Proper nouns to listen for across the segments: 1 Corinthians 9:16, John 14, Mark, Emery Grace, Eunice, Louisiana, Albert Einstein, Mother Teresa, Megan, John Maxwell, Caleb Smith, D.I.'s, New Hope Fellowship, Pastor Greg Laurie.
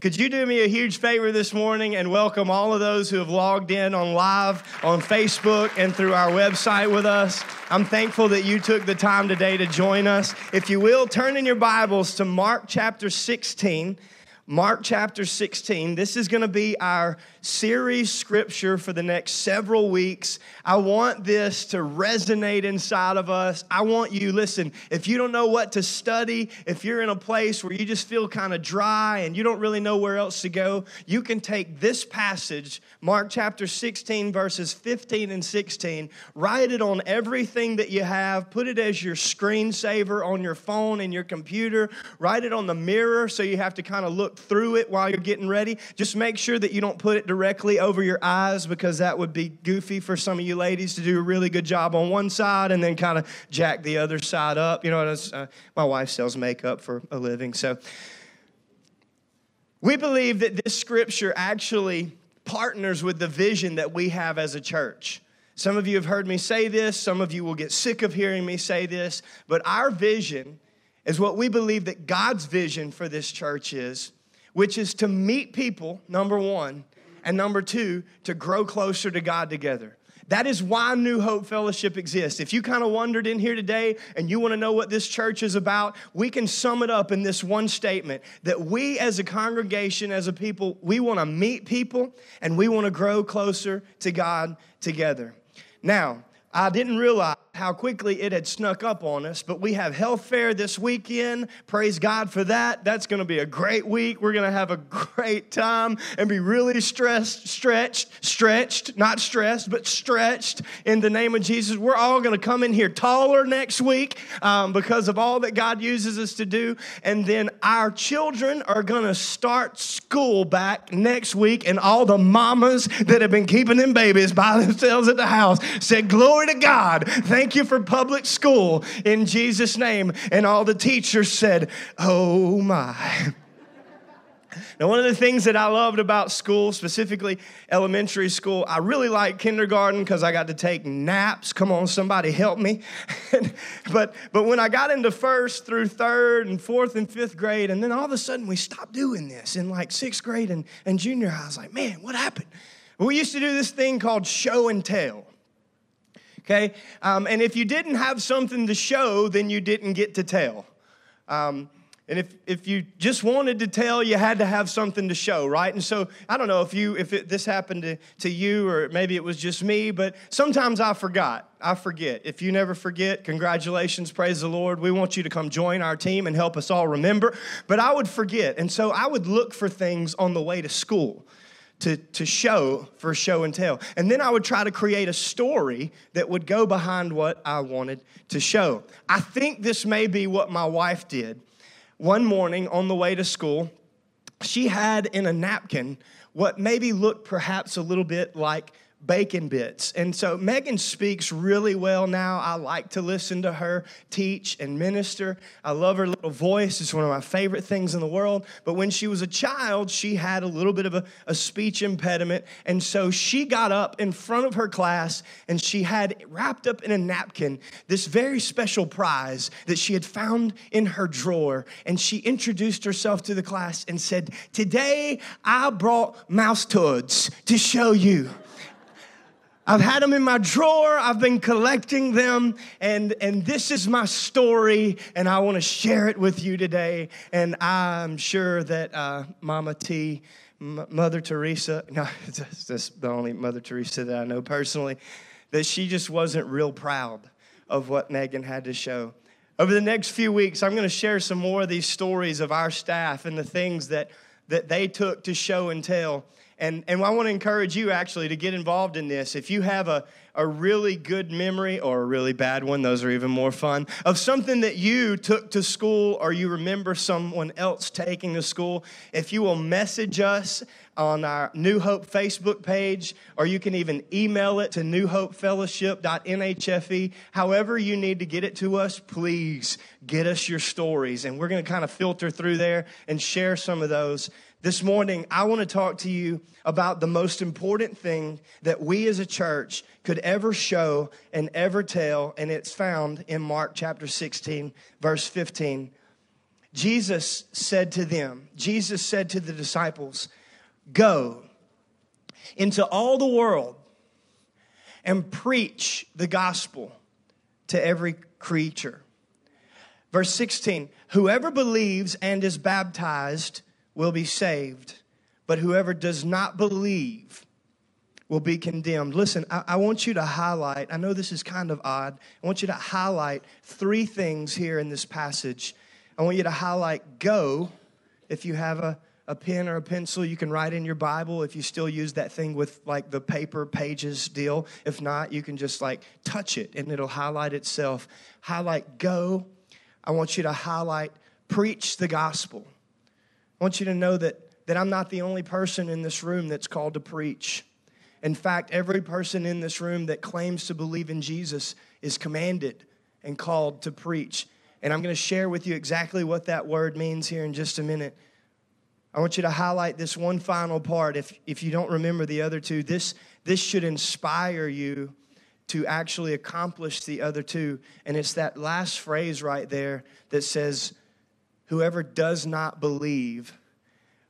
Could you do me a huge favor this morning and welcome all of those who have logged in on live, on Facebook, and through our website with us? I'm thankful that you took the time today to join us. If you will, turn in your Bibles to Mark chapter 16. Mark chapter 16. This is going to be our series scripture for the next several weeks. I want this to resonate inside of us. I want you, listen, if you don't know what to study, if you're in a place where you just feel kind of dry and you don't really know where else to go, you can take this passage, Mark chapter 16, verses 15 and 16, write it on everything that you have, put it as your screensaver on your phone and your computer, write it on the mirror so you have to kind of look through it while you're getting ready. Just make sure that you don't put it directly over your eyes because that would be goofy for some of you ladies to do a really good job on one side and then kind of jack the other side up. You know, my wife sells makeup for a living. So we believe that this scripture actually partners with the vision that we have as a church. Some of you have heard me say this. Some of you will get sick of hearing me say this. But our vision is what we believe that God's vision for this church is, which is to meet people, number one, and number two, to grow closer to God together. That is why New Hope Fellowship exists. If you kind of wandered in here today and you want to know what this church is about, we can sum it up in this one statement, that we as a congregation, as a people, we want to meet people and we want to grow closer to God together. Now, I didn't realize how quickly it had snuck up on us, but we have health fair this weekend. Praise God for that. That's going to be a great week. We're going to have a great time and be really stretched in the name of Jesus. We're all going to come in here taller next week because of all that God uses us to do. And then our children are going to start school back next week, and all the mamas that have been keeping them babies by themselves at the house said, "Glory to God. Thank you for public school in Jesus' name." And all the teachers said, "Oh my." Now, one of the things that I loved about school, specifically elementary school, I really liked kindergarten because I got to take naps. Come on, somebody help me. But when I got into first through third and fourth and fifth grade, and then all of a sudden we stopped doing this in like sixth grade and junior high, I was like, man, what happened? Well, we used to do this thing called show and tell. Okay, and if you didn't have something to show, then you didn't get to tell. And if you just wanted to tell, you had to have something to show, right? And so I don't know if this happened to you or maybe it was just me, but sometimes I forget. If you never forget, congratulations, praise the Lord. We want you to come join our team and help us all remember. But I would forget, and so I would look for things on the way to school to show for show and tell. And then I would try to create a story that would go behind what I wanted to show. I think this may be what my wife did. One morning on the way to school, she had in a napkin what maybe looked perhaps a little bit like bacon bits. And so Megan speaks really well now. I like to listen to her teach and minister. I love her little voice. It's one of my favorite things in the world. But when she was a child, she had a little bit of a speech impediment. And so she got up in front of her class and she had wrapped up in a napkin this very special prize that she had found in her drawer. And she introduced herself to the class and said, "Today I brought mouse turds to show you. I've had them in my drawer, I've been collecting them, and this is my story, and I want to share it with you today." And I'm sure that Mother Teresa, no, that's the only Mother Teresa that I know personally, that she just wasn't real proud of what Megan had to show. Over the next few weeks, I'm going to share some more of these stories of our staff and the things that they took to show and tell. And I want to encourage you, actually, to get involved in this. If you have a really good memory or a really bad one, those are even more fun, of something that you took to school or you remember someone else taking to school, if you will message us on our New Hope Facebook page, or you can even email it to newhopefellowship.nhfe. However you need to get it to us, please get us your stories. And we're going to kind of filter through there and share some of those. This morning, I want to talk to you about the most important thing that we as a church could ever show and ever tell, and it's found in Mark chapter 16, verse 15. Jesus said to the disciples, "Go into all the world and preach the gospel to every creature." Verse 16, "Whoever believes and is baptized will be saved, but whoever does not believe will be condemned." Listen, I want you to highlight, I know this is kind of odd, I want you to highlight three things here in this passage. I want you to highlight go. If you have a pen or a pencil, you can write in your Bible if you still use that thing with like the paper pages deal. If not, you can just like touch it and it'll highlight itself. Highlight go. I want you to highlight preach the gospel. I want you to know that I'm not the only person in this room that's called to preach. In fact, every person in this room that claims to believe in Jesus is commanded and called to preach. And I'm going to share with you exactly what that word means here in just a minute. I want you to highlight this one final part. If you don't remember the other two, this should inspire you to actually accomplish the other two. And it's that last phrase right there that says, "Whoever does not believe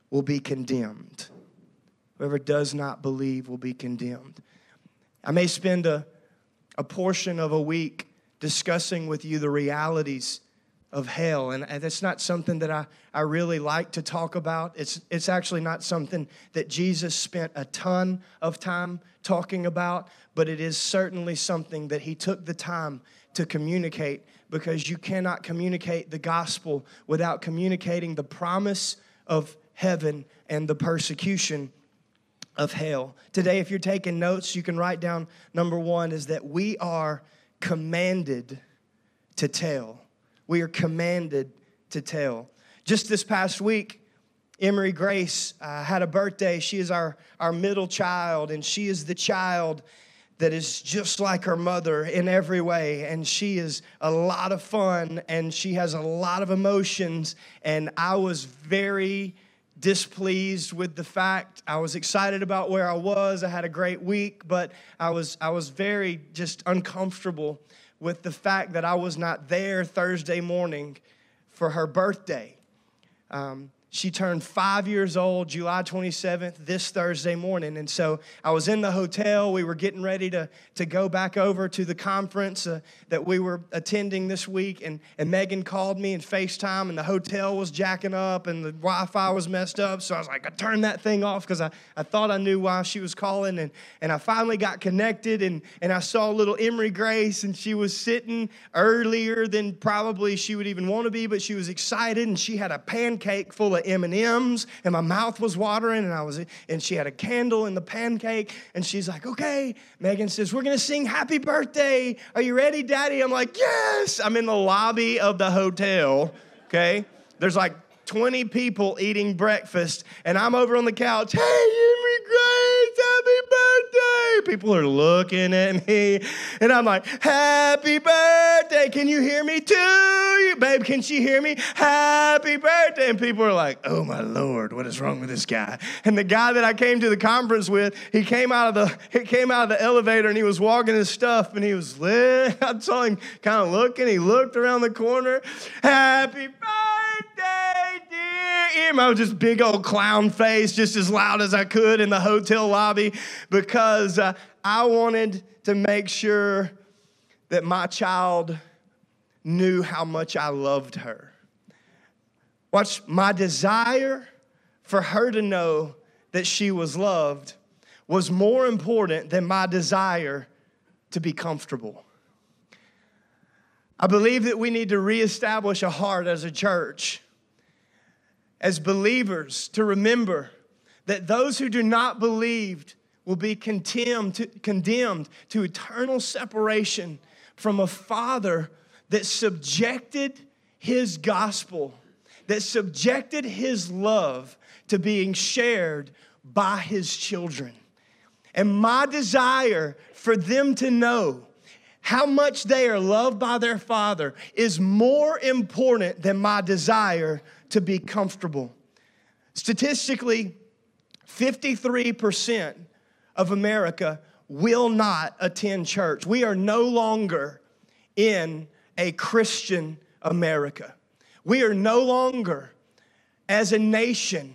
will be condemned." Whoever does not believe will be condemned. I may spend a portion of a week discussing with you the realities of hell. And that's not something that I really like to talk about. It's actually not something that Jesus spent a ton of time talking about, but it is certainly something that he took the time to communicate, because you cannot communicate the gospel without communicating the promise of heaven and the persecution of hell. Today, if you're taking notes, you can write down number one is that we are commanded to tell. We are commanded to tell. Just this past week, Emery Grace had a birthday. She is our middle child, and she is the child that is just like her mother in every way. And she is a lot of fun, and she has a lot of emotions. And I was very displeased with the fact. I was excited about where I was. I had a great week, but I was very just uncomfortable with the fact that I was not there Thursday morning for her birthday. She turned 5 years old, July 27th, this Thursday morning. And so I was in the hotel. We were getting ready to go back over to the conference that we were attending this week. And Megan called me and FaceTime, and the hotel was jacking up, and the Wi-Fi was messed up. So I was like, I turned that thing off because I thought I knew why she was calling. And I finally got connected, and I saw little Emery Grace, and she was sitting earlier than probably she would even want to be, but she was excited, and she had a pancake full of M&Ms, and my mouth was watering, and she had a candle in the pancake, and she's like, "Okay." Megan says, "We're gonna sing Happy Birthday. Are you ready, Daddy?" I'm like, "Yes." I'm in the lobby of the hotel. Okay, there's like 20 people eating breakfast, and I'm over on the couch. "Hey, Emery Grace, happy birthday!" People are looking at me, and I'm like, "Happy birthday! Can you hear me too? You, babe, can she hear me? Happy birthday!" And people are like, "Oh my Lord, what is wrong with this guy?" And the guy that I came to the conference with, he came out of the elevator, and he was walking his stuff, and he was lit. I saw him kind of looking. He looked around the corner. "Happy birthday, dear Em." I was just big old clown face, just as loud as I could in the hotel lobby, because I wanted to make sure that my child knew how much I loved her. Watch, my desire for her to know that she was loved was more important than my desire to be comfortable. I believe that we need to reestablish a heart as a church, as believers, to remember that those who do not believe will be condemned to eternal separation from a Father that subjected his gospel, that subjected his love to being shared by his children. And my desire for them to know how much they are loved by their Father is more important than my desire to be comfortable. Statistically, 53% of America will not attend church. We are no longer in a Christian America. We are no longer, as a nation,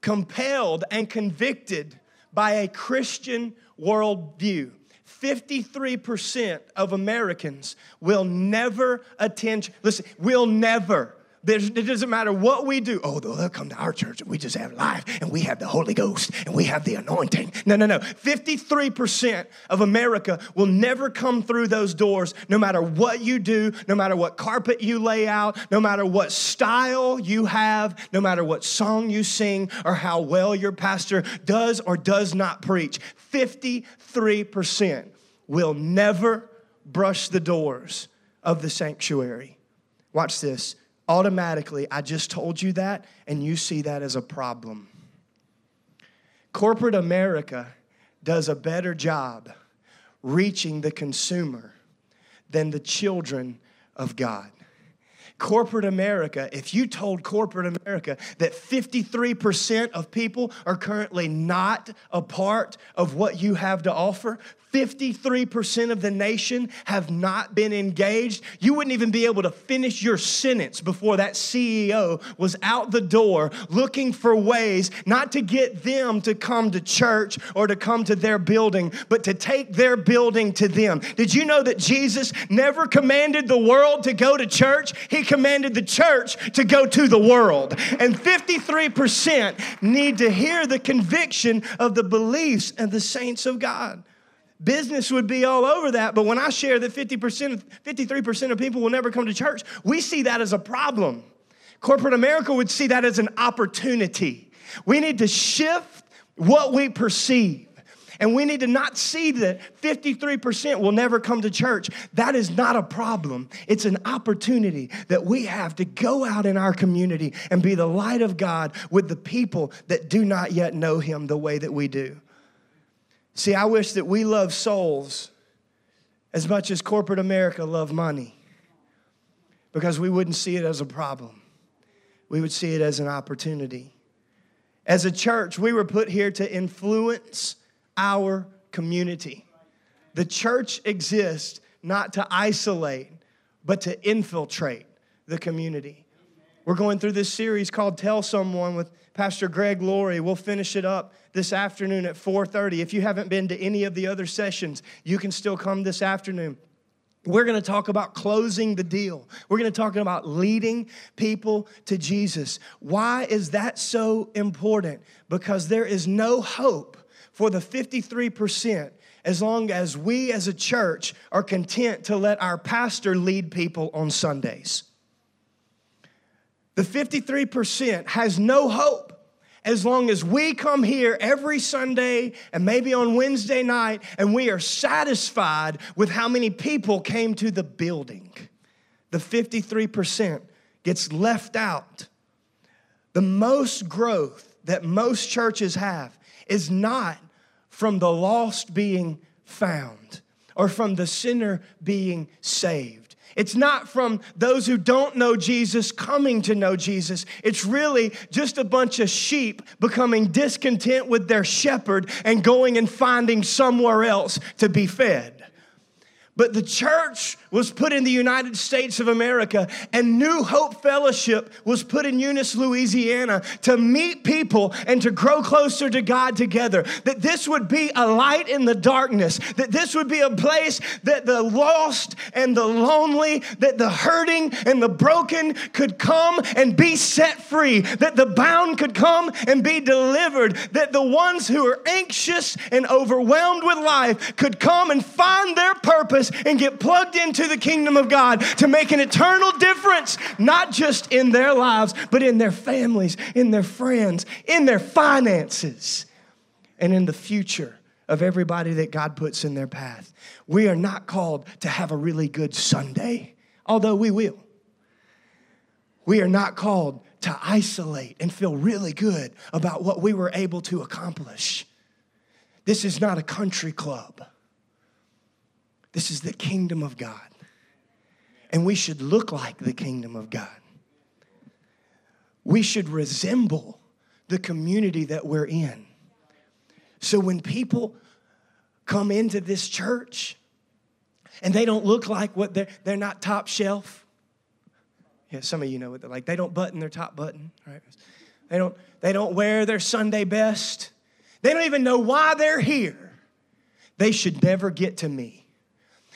compelled and convicted by a Christian worldview. 53% of Americans will never attend. Listen, will never. It doesn't matter what we do. Oh, they'll come to our church and we just have life and we have the Holy Ghost and we have the anointing. No, no, no. 53% of America will never come through those doors, no matter what you do, no matter what carpet you lay out, no matter what style you have, no matter what song you sing or how well your pastor does or does not preach. 53% will never brush the doors of the sanctuary. Watch this. Automatically, I just told you that, and you see that as a problem. Corporate America does a better job reaching the consumer than the children of God. Corporate America, if you told corporate America that 53% of people are currently not a part of what you have to offer, 53% of the nation have not been engaged, you wouldn't even be able to finish your sentence before that CEO was out the door looking for ways not to get them to come to church or to come to their building, but to take their building to them. Did you know that Jesus never commanded the world to go to church? He commanded the church to go to the world. And 53% need to hear the conviction of the beliefs of the saints of God. Business would be all over that, but when I share that 53% of people will never come to church, we see that as a problem. Corporate America would see that as an opportunity. We need to shift what we perceive. And we need to not see that 53% will never come to church. That is not a problem. It's an opportunity that we have to go out in our community and be the light of God with the people that do not yet know Him the way that we do. See, I wish that we love souls as much as corporate America loves money, because we wouldn't see it as a problem. We would see it as an opportunity. As a church, we were put here to influence our community. The church exists not to isolate, but to infiltrate the community. We're going through this series called Tell Someone with Pastor Greg Laurie. We'll finish it up this afternoon at 4:30. If you haven't been to any of the other sessions, you can still come this afternoon. We're going to talk about closing the deal. We're going to talk about leading people to Jesus. Why is that so important? Because there is no hope for the 53% as long as we as a church are content to let our pastor lead people on Sundays. The 53% has no hope as long as we come here every Sunday and maybe on Wednesday night and we are satisfied with how many people came to the building. The 53% gets left out. The most growth that most churches have is not from the lost being found or from the sinner being saved. It's not from those who don't know Jesus coming to know Jesus. It's really just a bunch of sheep becoming discontent with their shepherd and going and finding somewhere else to be fed. But the church was put in the United States of America, and New Hope Fellowship was put in Eunice, Louisiana, to meet people and to grow closer to God together. That this would be a light in the darkness. That this would be a place that the lost and the lonely, that the hurting and the broken could come and be set free. That the bound could come and be delivered. That the ones who are anxious and overwhelmed with life could come and find their purpose and get plugged into the kingdom of God to make an eternal difference, not just in their lives, but in their families, in their friends, in their finances, and in the future of everybody that God puts in their path. We are not called to have a really good Sunday, although we will. We are not called to isolate and feel really good about what we were able to accomplish. This is not a country club. This is the kingdom of God. And we should look like the kingdom of God. We should resemble the community that we're in. So when people come into this church and they don't look like what they're not top shelf. Yeah, some of you know what they're like. They don't button their top button, right? They don't wear their Sunday best. They don't even know why they're here. They should never get to me.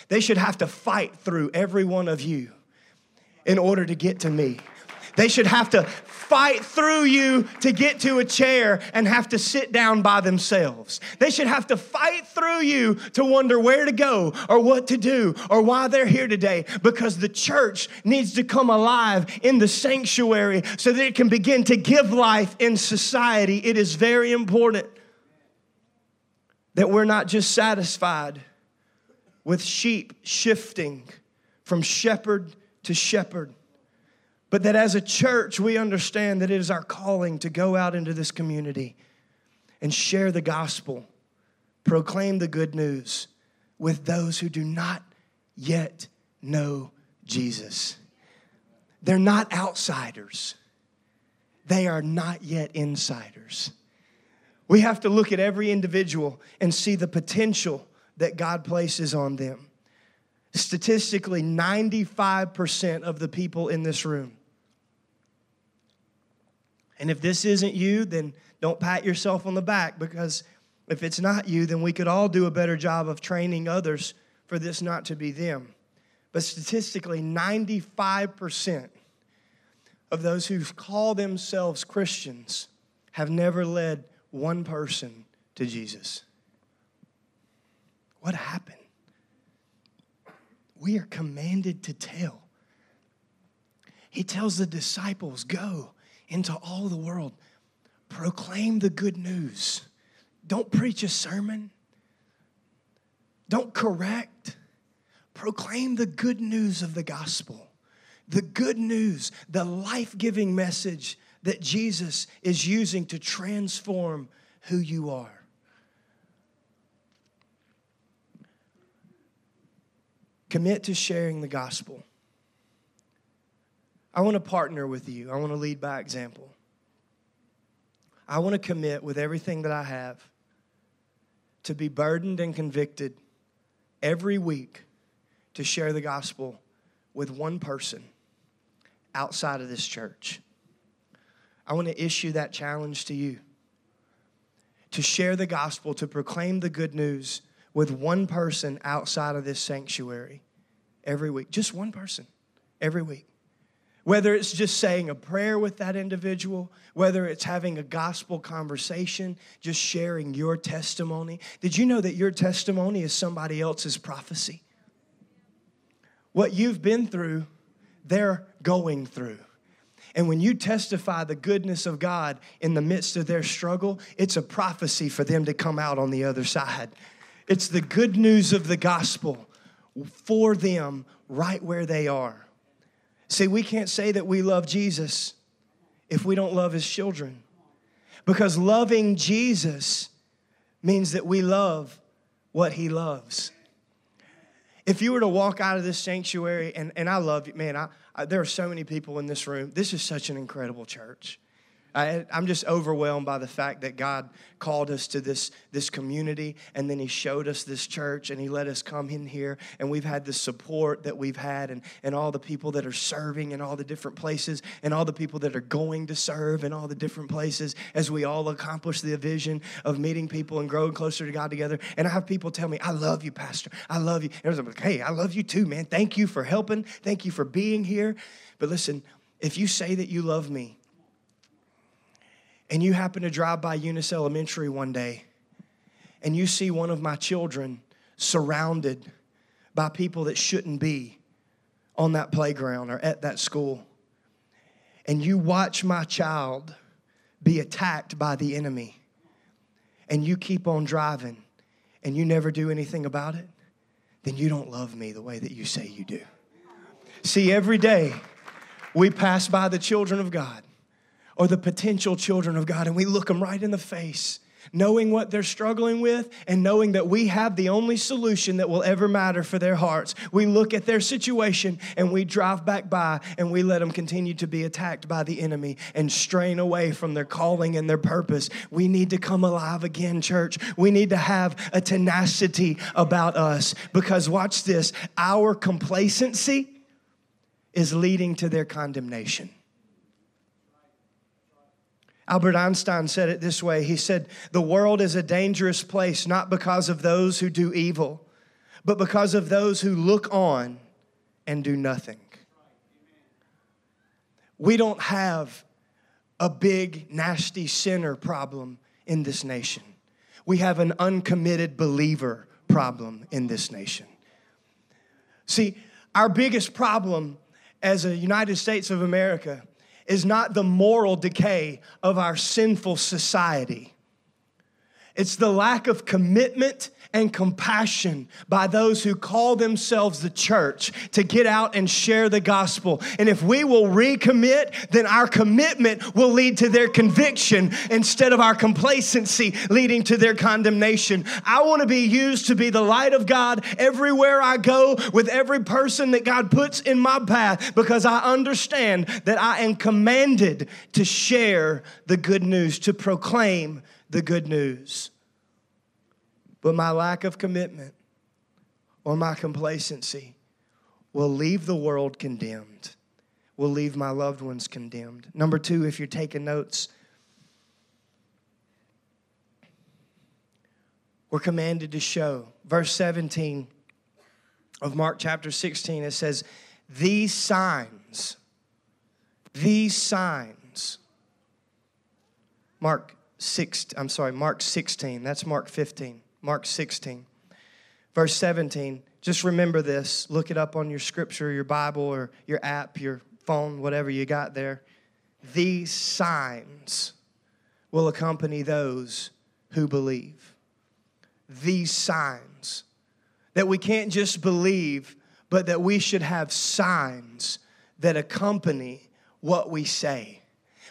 They should have to fight through every one of you in order to get to me. They should have to fight through you to get to a chair and have to sit down by themselves. They should have to fight through you to wonder where to go or what to do or why they're here today, because the church needs to come alive in the sanctuary so that it can begin to give life in society. It is very important that we're not just satisfied with sheep shifting from shepherd to shepherd, but that as a church, we understand that it is our calling to go out into this community and share the gospel, proclaim the good news with those who do not yet know Jesus. They're not outsiders. They are not yet insiders. We have to look at every individual and see the potential that God places on them. Statistically, 95% of the people in this room. And if this isn't you, then don't pat yourself on the back, because if it's not you, then we could all do a better job of training others for this not to be them. But statistically, 95% of those who call themselves Christians have never led one person to Jesus. What happened? We are commanded to tell. He tells the disciples, go into all the world. Proclaim the good news. Don't preach a sermon. Don't correct. Proclaim the good news of the gospel. The good news, the life-giving message that Jesus is using to transform who you are. Commit to sharing the gospel. I want to partner with you. I want to lead by example. I want to commit with everything that I have to be burdened and convicted every week to share the gospel with one person outside of this church. I want to issue that challenge to you, to share the gospel, to proclaim the good news with one person outside of this sanctuary every week. Just one person every week. Whether it's just saying a prayer with that individual, whether it's having a gospel conversation, just sharing your testimony. Did you know that your testimony is somebody else's prophecy? What you've been through, they're going through. And when you testify the goodness of God in the midst of their struggle, it's a prophecy for them to come out on the other side. It's the good news of the gospel for them right where they are. See, we can't say that we love Jesus if we don't love his children, because loving Jesus means that we love what he loves. If you were to walk out of this sanctuary, and I love you, man, there are so many people in this room. This is such an incredible church. I'm just overwhelmed by the fact that God called us to this community, and then he showed us this church, and he let us come in here, and we've had the support that we've had, and all the people that are serving in all the different places, and all the people that are going to serve in all the different places as we all accomplish the vision of meeting people and growing closer to God together. And I have people tell me, I love you, Pastor. I love you. And I'm like, hey, I love you too, man. Thank you for helping. Thank you for being here. But listen, if you say that you love me, and you happen to drive by Eunice Elementary one day, and you see one of my children surrounded by people that shouldn't be on that playground or at that school, and you watch my child be attacked by the enemy, and you keep on driving, and you never do anything about it, then you don't love me the way that you say you do. See, every day we pass by the children of God, or the potential children of God, and we look them right in the face, knowing what they're struggling with and knowing that we have the only solution that will ever matter for their hearts. We look at their situation, and we drive back by, and we let them continue to be attacked by the enemy and strain away from their calling and their purpose. We need to come alive again, church. We need to have a tenacity about us, because watch this, our complacency is leading to their condemnation. Albert Einstein said it this way. He said, "The world is a dangerous place, not because of those who do evil, but because of those who look on and do nothing." We don't have a big, nasty sinner problem in this nation. We have an uncommitted believer problem in this nation. See, our biggest problem as a United States of America is not the moral decay of our sinful society. It's the lack of commitment and compassion by those who call themselves the church to get out and share the gospel. And if we will recommit, then our commitment will lead to their conviction instead of our complacency leading to their condemnation. I want to be used to be the light of God everywhere I go with every person that God puts in my path, because I understand that I am commanded to share the good news, to proclaim the good news. But my lack of commitment or my complacency will leave the world condemned, will leave my loved ones condemned. Number two, if you're taking notes, we're commanded to show. Verse 17 of Mark chapter 16, it says, these signs, Mark 16, that's Mark 15. Mark 16, verse 17. Just remember this. Look it up on your scripture, your Bible, or your app, your phone, whatever you got there. These signs will accompany those who believe. These signs. That we can't just believe, but that we should have signs that accompany what we say.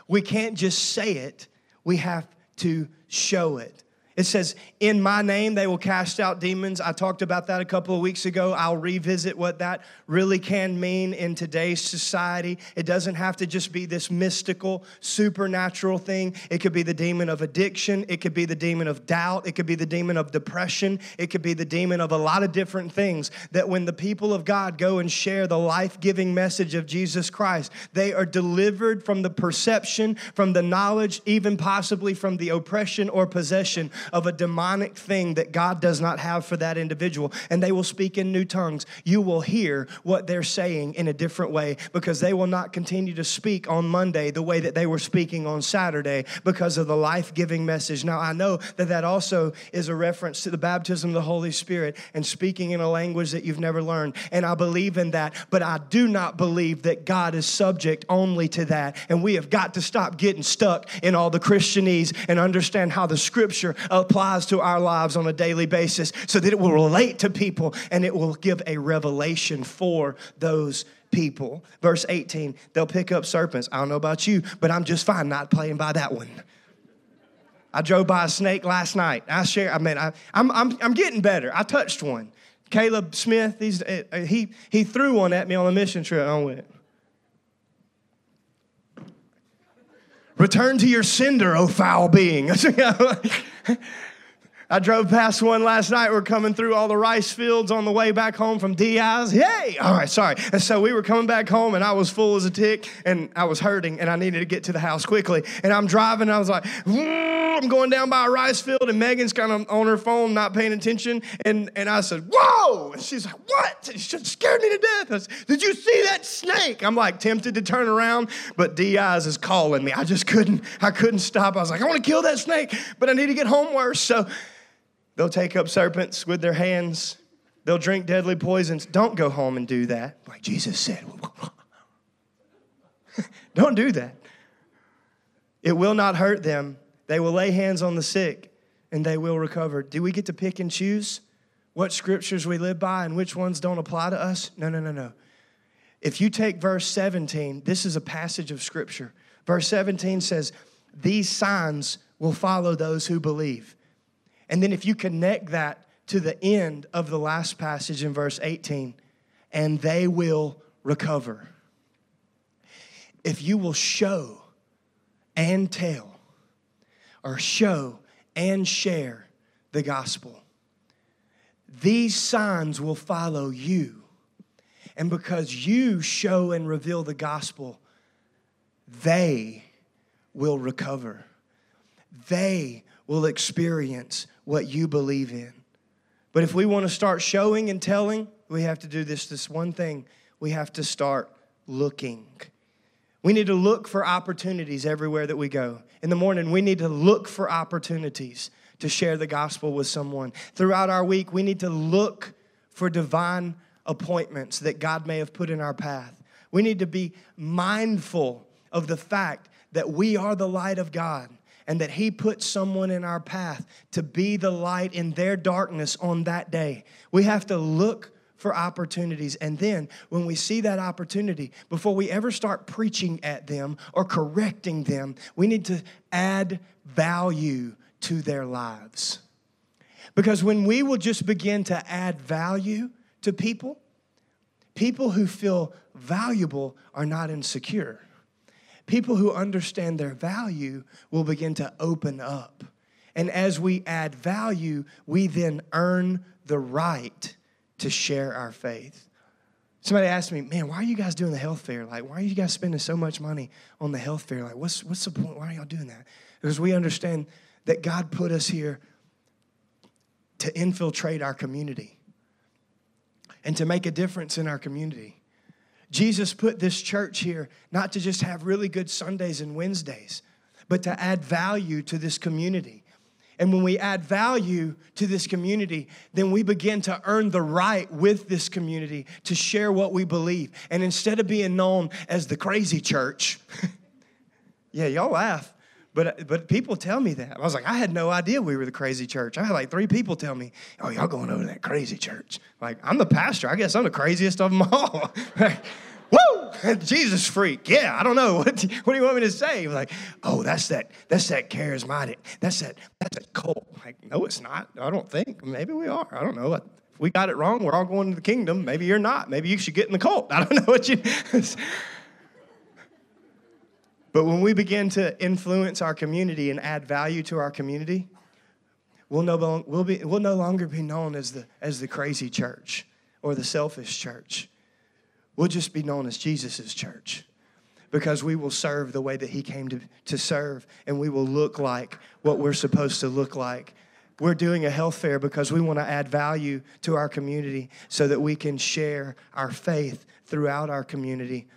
We can't just say it. We have to show it. It says, in my name, they will cast out demons. I talked about that a couple of weeks ago. I'll revisit what that really can mean in today's society. It doesn't have to just be this mystical, supernatural thing. It could be the demon of addiction. It could be the demon of doubt. It could be the demon of depression. It could be the demon of a lot of different things, that when the people of God go and share the life-giving message of Jesus Christ, they are delivered from the perception, from the knowledge, even possibly from the oppression or possession of a demonic thing that God does not have for that individual. And they will speak in new tongues. You will hear what they're saying in a different way, because they will not continue to speak on Monday the way that they were speaking on Saturday because of the life-giving message. Now, I know that that also is a reference to the baptism of the Holy Spirit and speaking in a language that you've never learned. And I believe in that, but I do not believe that God is subject only to that. And we have got to stop getting stuck in all the Christianese and understand how the Scripture applies to our lives on a daily basis, so that it will relate to people and it will give a revelation for those people. Verse 18, they'll pick up serpents. I don't know about you, but I'm just fine not playing by that one. I drove by a snake last night. I'm getting better. I touched one. Caleb Smith, he threw one at me on a mission trip. I went, "Return to your sender, O foul being." I drove past one last night. We're coming through all the rice fields on the way back home from D.I.'s. Yay! All right, sorry. And so we were coming back home, and I was full as a tick, and I was hurting, and I needed to get to the house quickly. And I'm driving, and I was like, I'm going down by a rice field, and Megan's kind of on her phone, not paying attention. And I said, "Whoa!" And she's like, "What?" And she scared me to death. I said, "Did you see that snake?" I'm like tempted to turn around, but D.I.'s is calling me. I just couldn't stop. I was like, I want to kill that snake, but I need to get home worse. So they'll take up serpents with their hands. They'll drink deadly poisons. Don't go home and do that. Like Jesus said, don't do that. It will not hurt them. They will lay hands on the sick, and they will recover. Do we get to pick and choose what scriptures we live by and which ones don't apply to us? No. If you take verse 17, this is a passage of scripture. Verse 17 says, these signs will follow those who believe. And then if you connect that to the end of the last passage in verse 18, and they will recover. If you will show and tell, or show and share the gospel, these signs will follow you. And because you show and reveal the gospel, they will recover. They will experience what you believe in. But if we want to start showing and telling, we have to do this one thing. We have to start looking. We need to look for opportunities everywhere that we go. In the morning, we need to look for opportunities to share the gospel with someone. Throughout our week, we need to look for divine appointments that God may have put in our path. We need to be mindful of the fact that we are the light of God and that He put someone in our path to be the light in their darkness on that day. We have to look for opportunities. And then when we see that opportunity, before we ever start preaching at them or correcting them, we need to add value to their lives. Because when we will just begin to add value to people, people who feel valuable are not insecure. People who understand their value will begin to open up. And as we add value, we then earn the right to share our faith. Somebody asked me, man, why are you guys doing the health fair? Like, why are you guys spending so much money on the health fair? Like, what's the point? Why are y'all doing that? Because we understand that God put us here to infiltrate our community and to make a difference in our community. Jesus put this church here not to just have really good Sundays and Wednesdays, but to add value to this community. And when we add value to this community, then we begin to earn the right with this community to share what we believe. And instead of being known as the crazy church, yeah, y'all laugh, but people tell me that. I was like, I had no idea we were the crazy church. I had like 3 people tell me, oh, y'all going over to that crazy church. Like, I'm the pastor. I guess I'm the craziest of them all. Like, woo! Jesus freak. Yeah, I don't know. What do you want me to say? Like, oh, that's that charismatic. That's that cult. Like, no, it's not. I don't think. Maybe we are. I don't know. If we got it wrong, we're all going to the kingdom. Maybe you're not. Maybe you should get in the cult. I don't know what you... But when we begin to influence our community and add value to our community, we'll no longer be known as the crazy church or the selfish church. We'll just be known as Jesus' church because we will serve the way that He came to serve, and we will look like what we're supposed to look like. We're doing a health fair because we want to add value to our community so that we can share our faith throughout our community.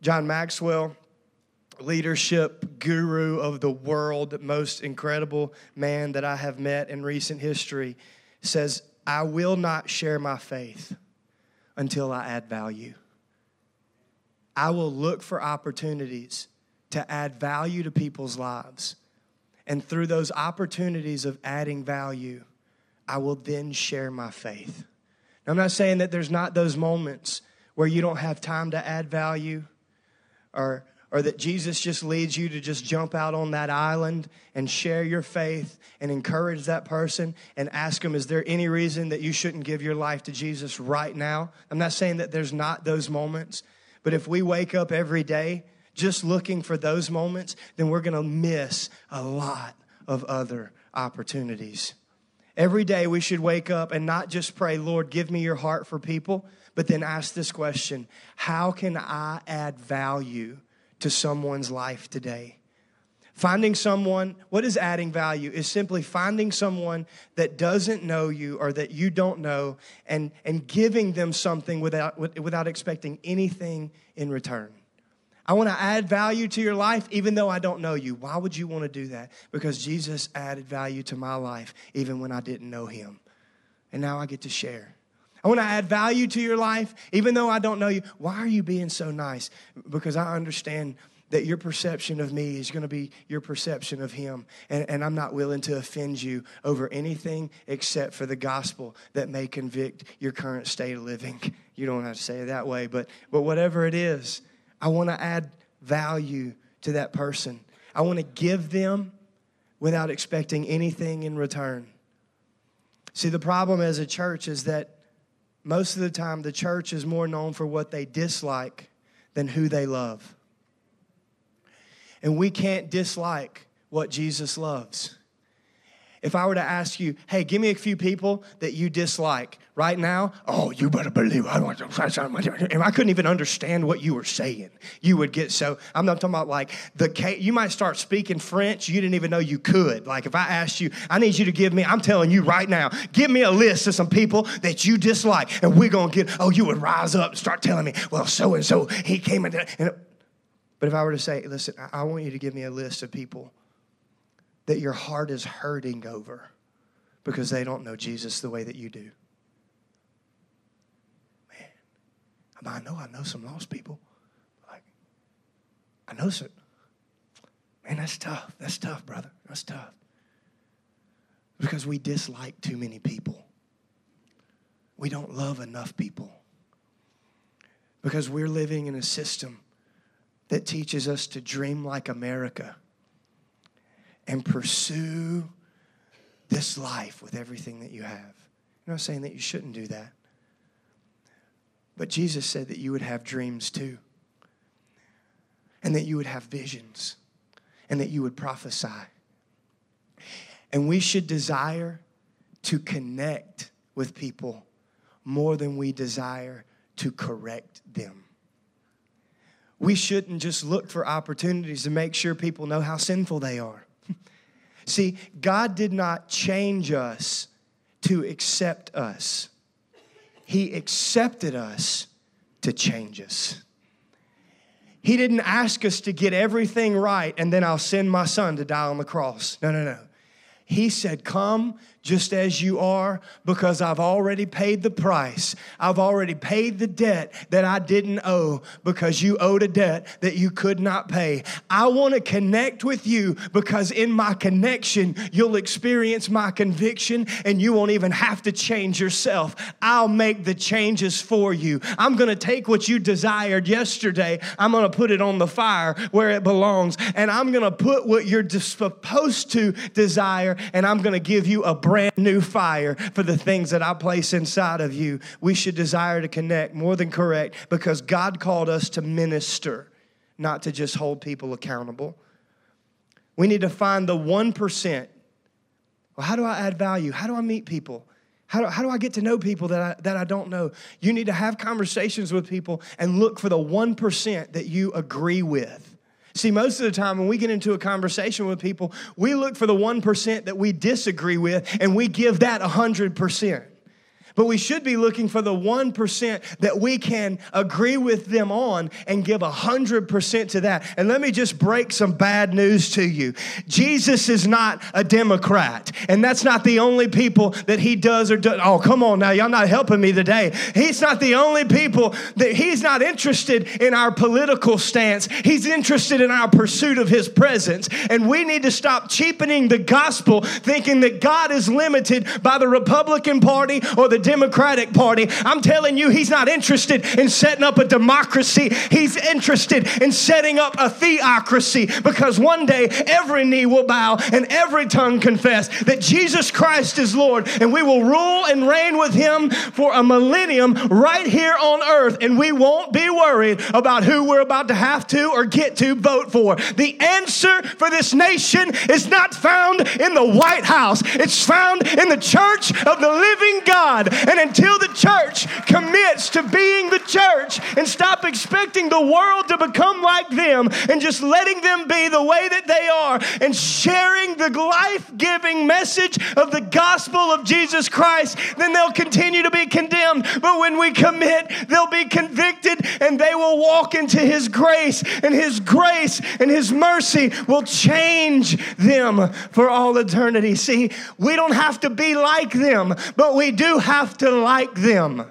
John Maxwell, leadership guru of the world, most incredible man that I have met in recent history, says, I will not share my faith until I add value. I will look for opportunities to add value to people's lives. And through those opportunities of adding value, I will then share my faith. Now, I'm not saying that there's not those moments where you don't have time to add value, or that Jesus just leads you to just jump out on that island and share your faith and encourage that person and ask them, is there any reason that you shouldn't give your life to Jesus right now? I'm not saying that there's not those moments, but if we wake up every day just looking for those moments, then we're going to miss a lot of other opportunities. Every day we should wake up and not just pray, Lord, give me your heart for people, but then ask this question, how can I add value to someone's life today? Finding someone, what is adding value? Is simply finding someone that doesn't know you or that you don't know and giving them something without expecting anything in return. I want to add value to your life even though I don't know you. Why would you want to do that? Because Jesus added value to my life even when I didn't know Him. And now I get to share. I want to add value to your life, even though I don't know you. Why are you being so nice? Because I understand that your perception of me is going to be your perception of Him. And I'm not willing to offend you over anything except for the gospel that may convict your current state of living. You don't have to say it that way, but whatever it is, I want to add value to that person. I want to give them without expecting anything in return. See, the problem as a church is that most of the time, the church is more known for what they dislike than who they love. And we can't dislike what Jesus loves. If I were to ask you, hey, give me a few people that you dislike right now, oh, you better believe I want to. And I couldn't even understand what you were saying. You would get so, I'm not talking about like, you might start speaking French you didn't even know you could. Like if I asked you, I need you to give me, I'm telling you right now, give me a list of some people that you dislike, and we're going to get, oh, you would rise up and start telling me, well, so-and-so, he came in. But if I were to say, listen, I want you to give me a list of people that your heart is hurting over because they don't know Jesus the way that you do. Man, I know some lost people. Like, I know some. Man, that's tough. That's tough, brother. That's tough. Because we dislike too many people. We don't love enough people. Because we're living in a system that teaches us to dream like America and pursue this life with everything that you have. I'm not saying that you shouldn't do that. But Jesus said that you would have dreams too. And that you would have visions. And that you would prophesy. And we should desire to connect with people more than we desire to correct them. We shouldn't just look for opportunities to make sure people know how sinful they are. See, God did not change us to accept us. He accepted us to change us. He didn't ask us to get everything right and then I'll send my son to die on the cross. No, no, no. He said, come just as you are, because I've already paid the price. I've already paid the debt that I didn't owe, because you owed a debt that you could not pay. I want to connect with you, because in my connection, you'll experience my conviction and you won't even have to change yourself. I'll make the changes for you. I'm going to take what you desired yesterday. I'm going to put it on the fire where it belongs. And I'm going to put what you're supposed to desire, and I'm going to give you a brand new fire for the things that I place inside of you. We should desire to connect more than correct, because God called us to minister, not to just hold people accountable. We need to find the 1%. Well, how do I add value? How do I meet people? How do I get to know people that I don't know? You need to have conversations with people and look for the 1% that you agree with. See, most of the time when we get into a conversation with people, we look for the 1% that we disagree with, and we give that 100%. But we should be looking for the 1% that we can agree with them on and give 100% to that. And let me just break some bad news to you. Jesus is not a Democrat, and that's not the only people that he does or does. Oh, come on now. Y'all not helping me today. He's not the only people that he's not interested in our political stance. He's interested in our pursuit of his presence. And we need to stop cheapening the gospel, thinking that God is limited by the Republican Party or the Democratic Party. I'm telling you, he's not interested in setting up a democracy. He's interested in setting up a theocracy, because one day every knee will bow and every tongue confess that Jesus Christ is Lord, and we will rule and reign with him for a millennium right here on earth, and we won't be worried about who we're about to have to or get to vote for. The answer for this nation is not found in the White House. It's found in the church of the living God. And until the church commits to being the church and stop expecting the world to become like them and just letting them be the way that they are and sharing the life-giving message of the gospel of Jesus Christ, then they'll continue to be condemned. But when we commit, they'll be convicted, and they will walk into his grace, and his grace and his mercy will change them for all eternity. See, we don't have to be like them, but we do have to like them.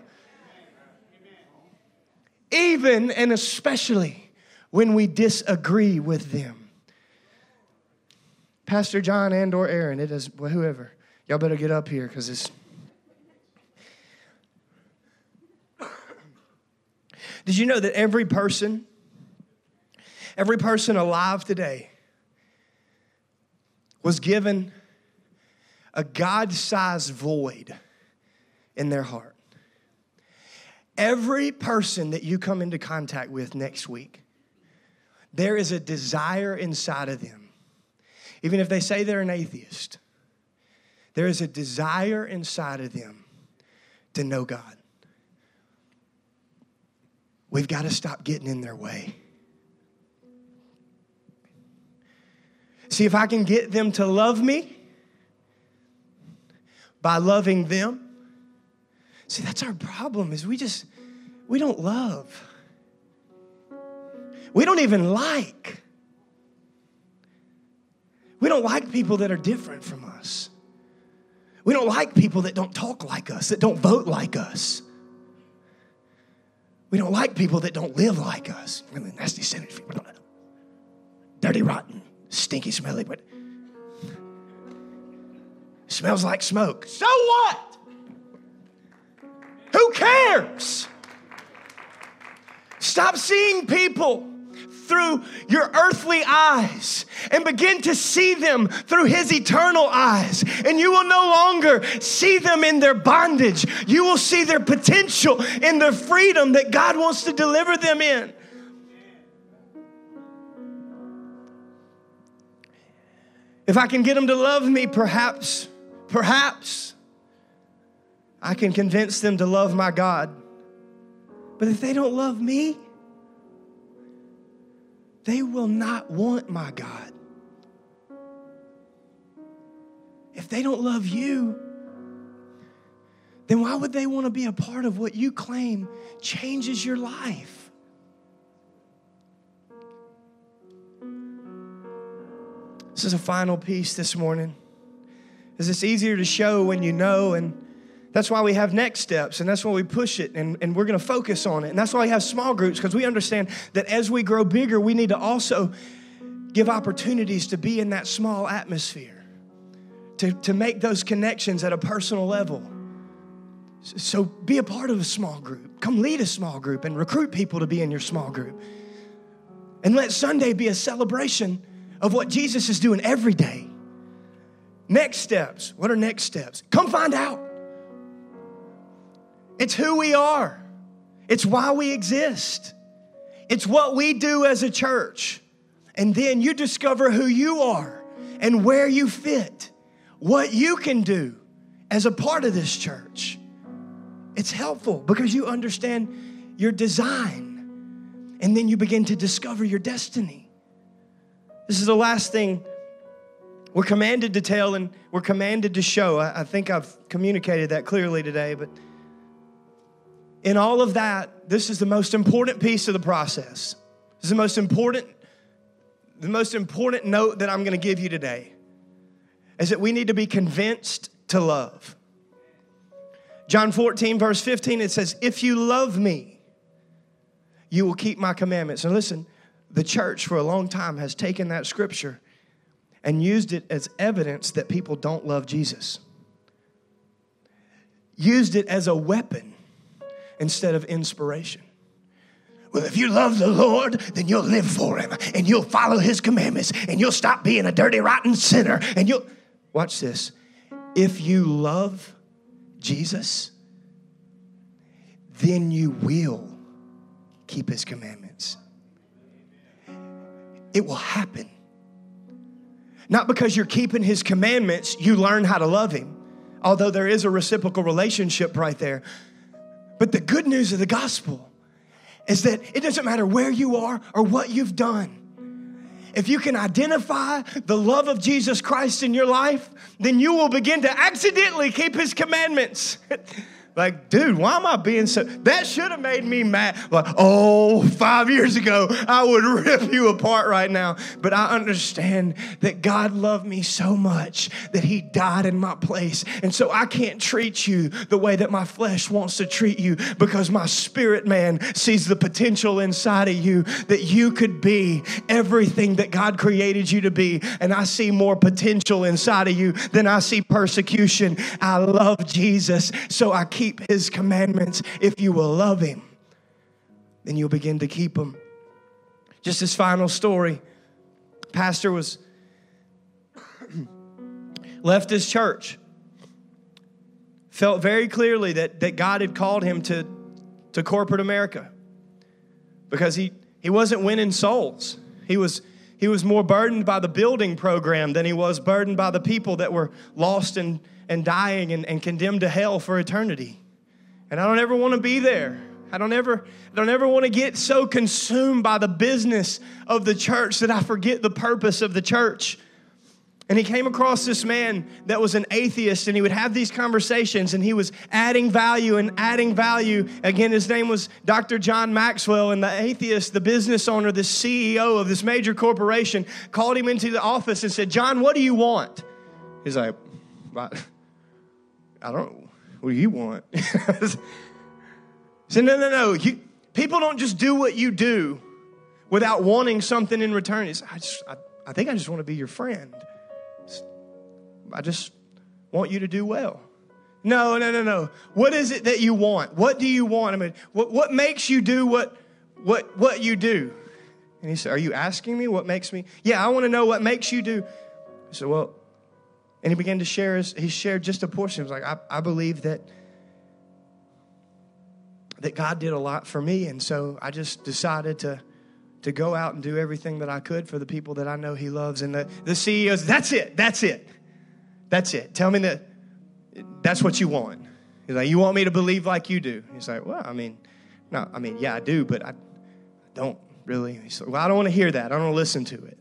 Even and especially when we disagree with them. Pastor John and or Aaron, it is whoever. Y'all better get up here, because it's... Did you know that every person alive today was given a God-sized void in their heart? Every person that you come into contact with next week, there is a desire inside of them. Even if they say they're an atheist, There is a desire inside of them to know God. We've got to stop getting in their way. See, if I can get them to love me by loving them. See, that's our problem, is we don't love. We don't even like. We don't like people that are different from us. We don't like people that don't talk like us, that don't vote like us. We don't like people that don't live like us. Really nasty, sinners, dirty, rotten, stinky, smelly, but smells like smoke. So what? Who cares? Stop seeing people through your earthly eyes and begin to see them through his eternal eyes. And you will no longer see them in their bondage. You will see their potential in their freedom that God wants to deliver them in. If I can get them to love me, perhaps I can convince them to love my God. But if they don't love me, they will not want my God. If they don't love you, then why would they want to be a part of what you claim changes your life? This is a final piece this morning. It's easier to show when you know, and that's why we have next steps, and that's why we push it, and we're going to focus on it. And that's why we have small groups, because we understand that as we grow bigger, we need to also give opportunities to be in that small atmosphere, to make those connections at a personal level. So be a part of a small group. Come lead a small group and recruit people to be in your small group. And let Sunday be a celebration of what Jesus is doing every day. Next steps. What are next steps? Come find out. It's who we are. It's why we exist. It's what we do as a church. And then you discover who you are and where you fit, what you can do as a part of this church. It's helpful because you understand your design, and then you begin to discover your destiny. This is the last thing we're commanded to tell and we're commanded to show. I think I've communicated that clearly today, but in all of that, this is the most important piece of the process. This is the most important note that I'm going to give you today, is that we need to be convinced to love. John 14, verse 15, it says, "If you love me, you will keep my commandments." And listen, the church for a long time has taken that scripture and used it as evidence that people don't love Jesus. Used it as a weapon instead of inspiration. Well, if you love the Lord, then you'll live for him, and you'll follow his commandments, and you'll stop being a dirty, rotten sinner, and you'll... Watch this. If you love Jesus, then you will keep his commandments. It will happen. Not because you're keeping his commandments, you learn how to love him, although there is a reciprocal relationship right there. But the good news of the gospel is that it doesn't matter where you are or what you've done. If you can identify the love of Jesus Christ in your life, then you will begin to accidentally keep his commandments. Like, dude, why am I being so... That should have made me mad. Like, 5 years ago, I would rip you apart right now. But I understand that God loved me so much that he died in my place. And so I can't treat you the way that my flesh wants to treat you, because my spirit man sees the potential inside of you that you could be everything that God created you to be. And I see more potential inside of you than I see persecution. I love Jesus, so I keep his commandments. If you will love him, then you'll begin to keep them. Just this final story. Pastor was left his church. Felt very clearly that God had called him to corporate America, because he wasn't winning souls. He was more burdened by the building program than he was burdened by the people that were lost and and dying and condemned to hell for eternity. And I don't ever want to be there. I don't ever want to get so consumed by the business of the church that I forget the purpose of the church. And he came across this man that was an atheist, and he would have these conversations, and he was adding value. Again, his name was Dr. John Maxwell, and the atheist, the business owner, the CEO of this major corporation, called him into the office and said, "John, what do you want?" He's like, "What do you want?" He said, No. People don't just do what you do without wanting something in return. He said, I think I just want to be your friend. I just want you to do well. No. What is it that you want? What do you want? I mean, what makes you do what you do? And he said, "Are you asking me what makes me?" "Yeah, I want to know what makes you do." I said, "Well," and he began to share he shared just a portion. He was like, I believe that God did a lot for me. And so I just decided to go out and do everything that I could for the people that I know he loves. And the CEOs, that's it. That's it. Tell me that's what you want. He's like, "You want me to believe like you do?" He's like, "Well, yeah, I do, but I don't really." He's like, "Well, I don't want to hear that. I don't want to listen to it.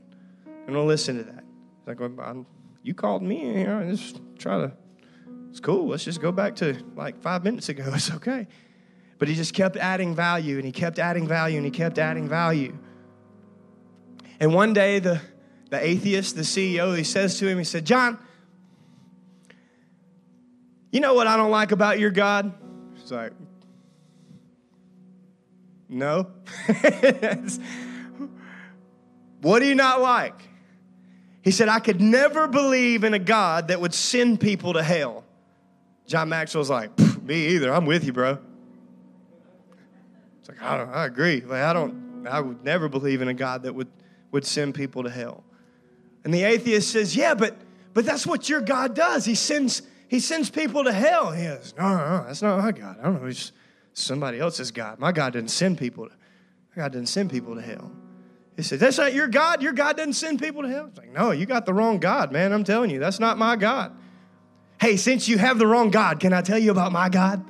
I don't want to listen to that." He's like, "Well, you called me in here. It's cool. Let's just go back to like 5 minutes ago. It's okay." But he just kept adding value, and he kept adding value, and he kept adding value. And one day the atheist, the CEO, he says to him, he said, "John, you know what I don't like about your God?" He's like, "No." "What do you not like?" He said, "I could never believe in a God that would send people to hell." John Maxwell's like, "Me either. I'm with you, bro." It's like, I agree. Like, I would never believe in a God that would send people to hell. And the atheist says, "Yeah, but that's what your God does. He sends people to hell." He goes, No, that's not my God. I don't know. It's somebody else's God. My God doesn't send people to hell. He said, "That's not your God? Your God doesn't send people to hell?" It's like, "No, you got the wrong God, man. I'm telling you, that's not my God." "Hey, since you have the wrong God, can I tell you about my God?"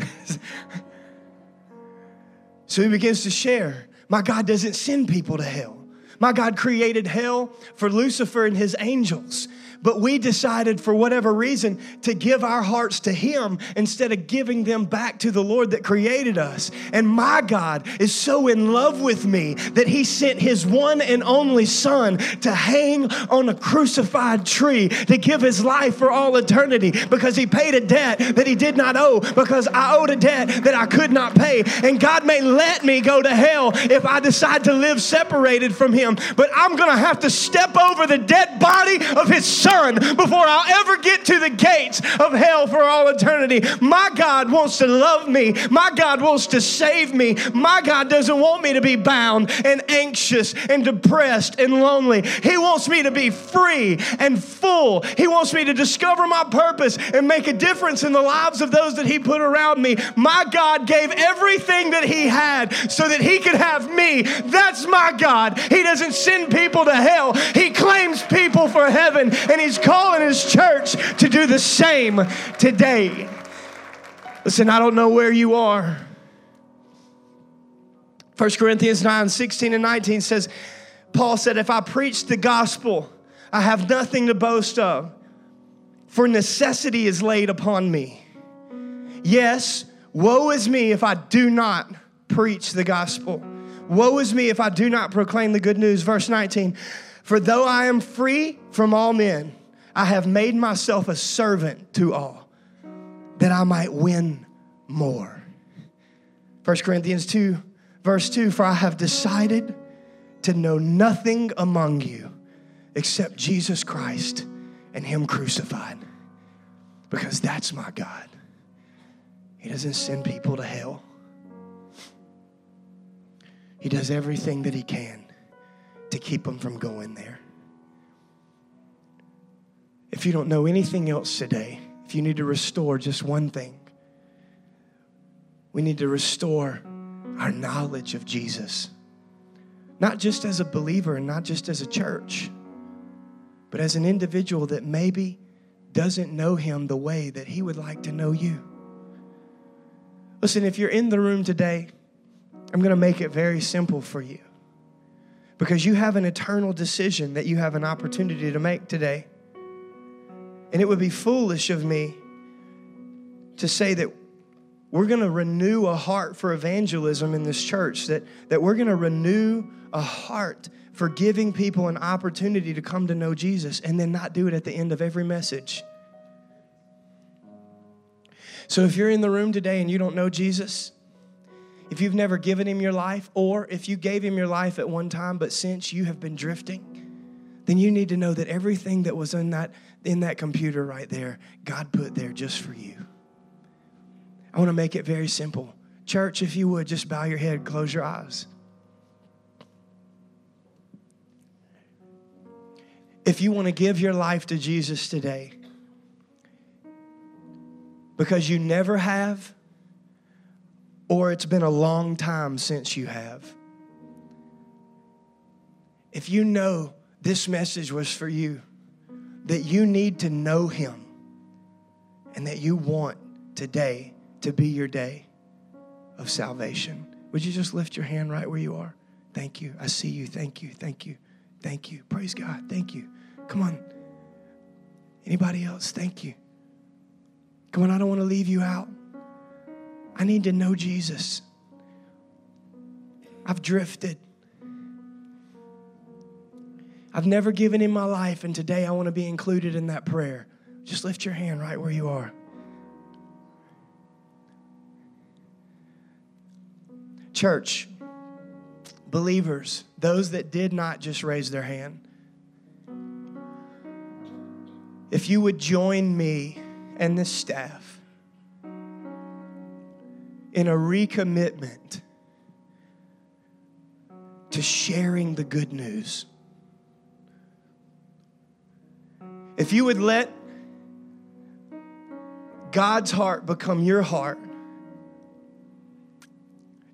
So he begins to share, "My God doesn't send people to hell. My God created hell for Lucifer and his angels. But we decided for whatever reason to give our hearts to him instead of giving them back to the Lord that created us. And my God is so in love with me that he sent his one and only son to hang on a crucified tree to give his life for all eternity because he paid a debt that he did not owe because I owed a debt that I could not pay. And God may let me go to hell if I decide to live separated from him, but I'm going to have to step over the dead body of his son before I'll ever get to the gates of hell for all eternity. My God wants to love me. My God wants to save me. My God doesn't want me to be bound and anxious and depressed and lonely. He wants me to be free and full. He wants me to discover my purpose and make a difference in the lives of those that he put around me. My God gave everything that he had so that he could have me. That's my God. He doesn't send people to hell. He claims people for heaven. And he's calling his church to do the same today." Listen, I don't know where you are. 1 Corinthians 9:16 and 19 says, Paul said, "If I preach the gospel, I have nothing to boast of, for necessity is laid upon me. Yes, woe is me if I do not preach the gospel. Woe is me if I do not proclaim the good news." Verse 19, "For though I am free from all men, I have made myself a servant to all, that I might win more." 1 Corinthians 2, verse 2, "For I have decided to know nothing among you except Jesus Christ and him crucified, because that's my God. He doesn't send people to hell. He does everything that he can to keep them from going there." If you don't know anything else today, if you need to restore just one thing, we need to restore our knowledge of Jesus. Not just as a believer and not just as a church, but as an individual that maybe doesn't know him the way that he would like to know you. Listen, if you're in the room today, I'm going to make it very simple for you, because you have an eternal decision that you have an opportunity to make today. And it would be foolish of me to say that we're going to renew a heart for evangelism in this church, that we're going to renew a heart for giving people an opportunity to come to know Jesus, and then not do it at the end of every message. So if you're in the room today and you don't know Jesus, if you've never given him your life, or if you gave him your life at one time, but since you have been drifting, then you need to know that everything that was in that computer right there, God put there just for you. I want to make it very simple. Church, if you would, just bow your head, close your eyes. If you want to give your life to Jesus today, because you never have, or it's been a long time since you have, if you know this message was for you, that you need to know him, and that you want today to be your day of salvation, would you just lift your hand right where you are? Thank you. I see you. Thank you. Thank you. Thank you. Praise God. Thank you. Come on. Anybody else? Thank you. Come on. I don't want to leave you out. I need to know Jesus. I've drifted. I've never given him my life, and today I want to be included in that prayer. Just lift your hand right where you are. Church, believers, those that did not just raise their hand, if you would join me and this staff in a recommitment to sharing the good news. If you would let God's heart become your heart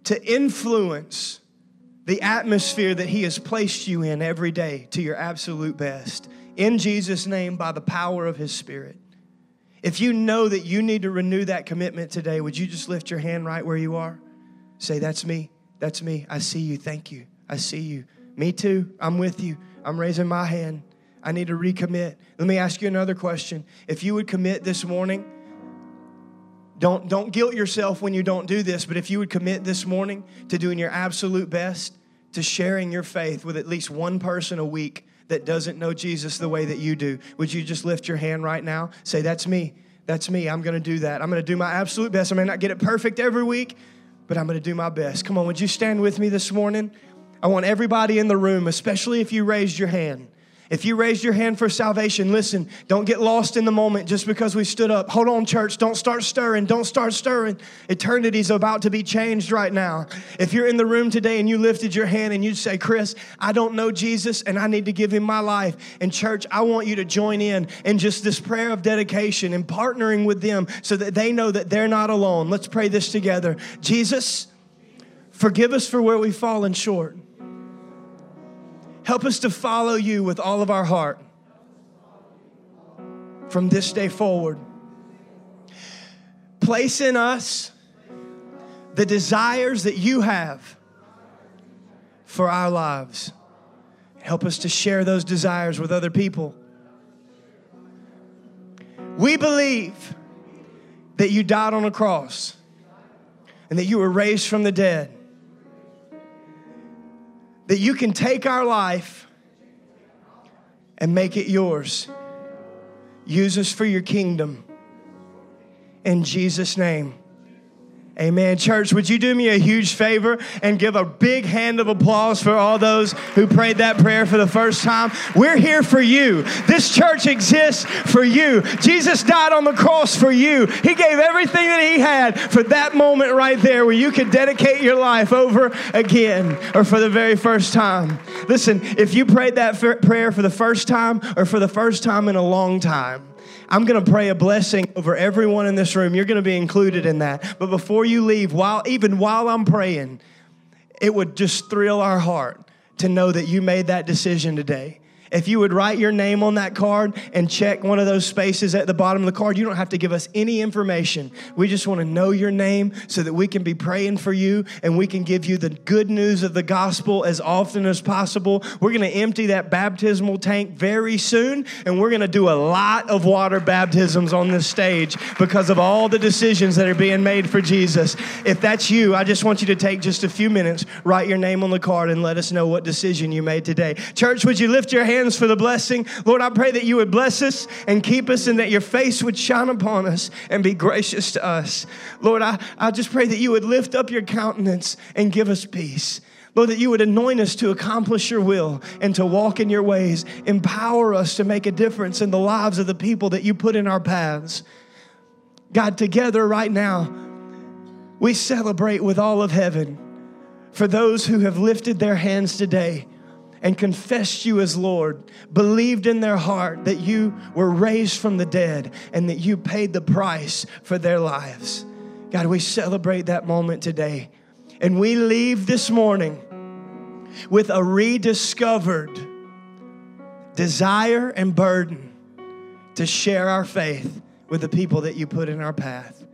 to influence the atmosphere that he has placed you in every day to your absolute best, in Jesus' name, by the power of his Spirit. If you know that you need to renew that commitment today, would you just lift your hand right where you are? Say, that's me. That's me. I see you. Thank you. I see you. Me too. I'm with you. I'm raising my hand. I need to recommit. Let me ask you another question. If you would commit this morning, don't guilt yourself when you don't do this, but if you would commit this morning to doing your absolute best to sharing your faith with at least one person a week that doesn't know Jesus the way that you do, would you just lift your hand right now? Say, that's me. That's me. I'm going to do that. I'm going to do my absolute best. I may not get it perfect every week, but I'm going to do my best. Come on, would you stand with me this morning? I want everybody in the room, especially if you raised your hand. If you raised your hand for salvation, listen, don't get lost in the moment just because we stood up. Hold on, church. Don't start stirring. Don't start stirring. Eternity's about to be changed right now. If you're in the room today and you lifted your hand and you say, Chris, I don't know Jesus and I need to give him my life. And church, I want you to join in just this prayer of dedication and partnering with them so that they know that they're not alone. Let's pray this together. Jesus, forgive us for where we've fallen short. Help us to follow you with all of our heart from this day forward. Place in us the desires that you have for our lives. Help us to share those desires with other people. We believe that you died on a cross and that you were raised from the dead, that you can take our life and make it yours. Use us for your kingdom. In Jesus' name, amen. Church, would you do me a huge favor and give a big hand of applause for all those who prayed that prayer for the first time? We're here for you. This church exists for you. Jesus died on the cross for you. He gave everything that he had for that moment right there where you could dedicate your life over again or for the very first time. Listen, if you prayed that prayer for the first time or for the first time in a long time, I'm going to pray a blessing over everyone in this room. You're going to be included in that. But before you leave, while I'm praying, it would just thrill our heart to know that you made that decision today. If you would write your name on that card and check one of those spaces at the bottom of the card, you don't have to give us any information. We just want to know your name so that we can be praying for you and we can give you the good news of the gospel as often as possible. We're going to empty that baptismal tank very soon, and we're going to do a lot of water baptisms on this stage because of all the decisions that are being made for Jesus. If that's you, I just want you to take just a few minutes, write your name on the card, and let us know what decision you made today. Church, would you lift your hand for the blessing? Lord, I pray that you would bless us and keep us, and that your face would shine upon us and be gracious to us. Lord, I just pray that you would lift up your countenance and give us peace. Lord, that you would anoint us to accomplish your will and to walk in your ways. Empower us to make a difference in the lives of the people that you put in our paths. God, together right now, we celebrate with all of heaven for those who have lifted their hands today and confessed you as Lord, believed in their heart that you were raised from the dead and that you paid the price for their lives. God, we celebrate that moment today. And we leave this morning with a rediscovered desire and burden to share our faith with the people that you put in our path.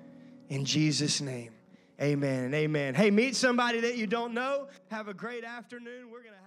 In Jesus' name, amen and amen. Hey, meet somebody that you don't know. Have a great afternoon. We're going to have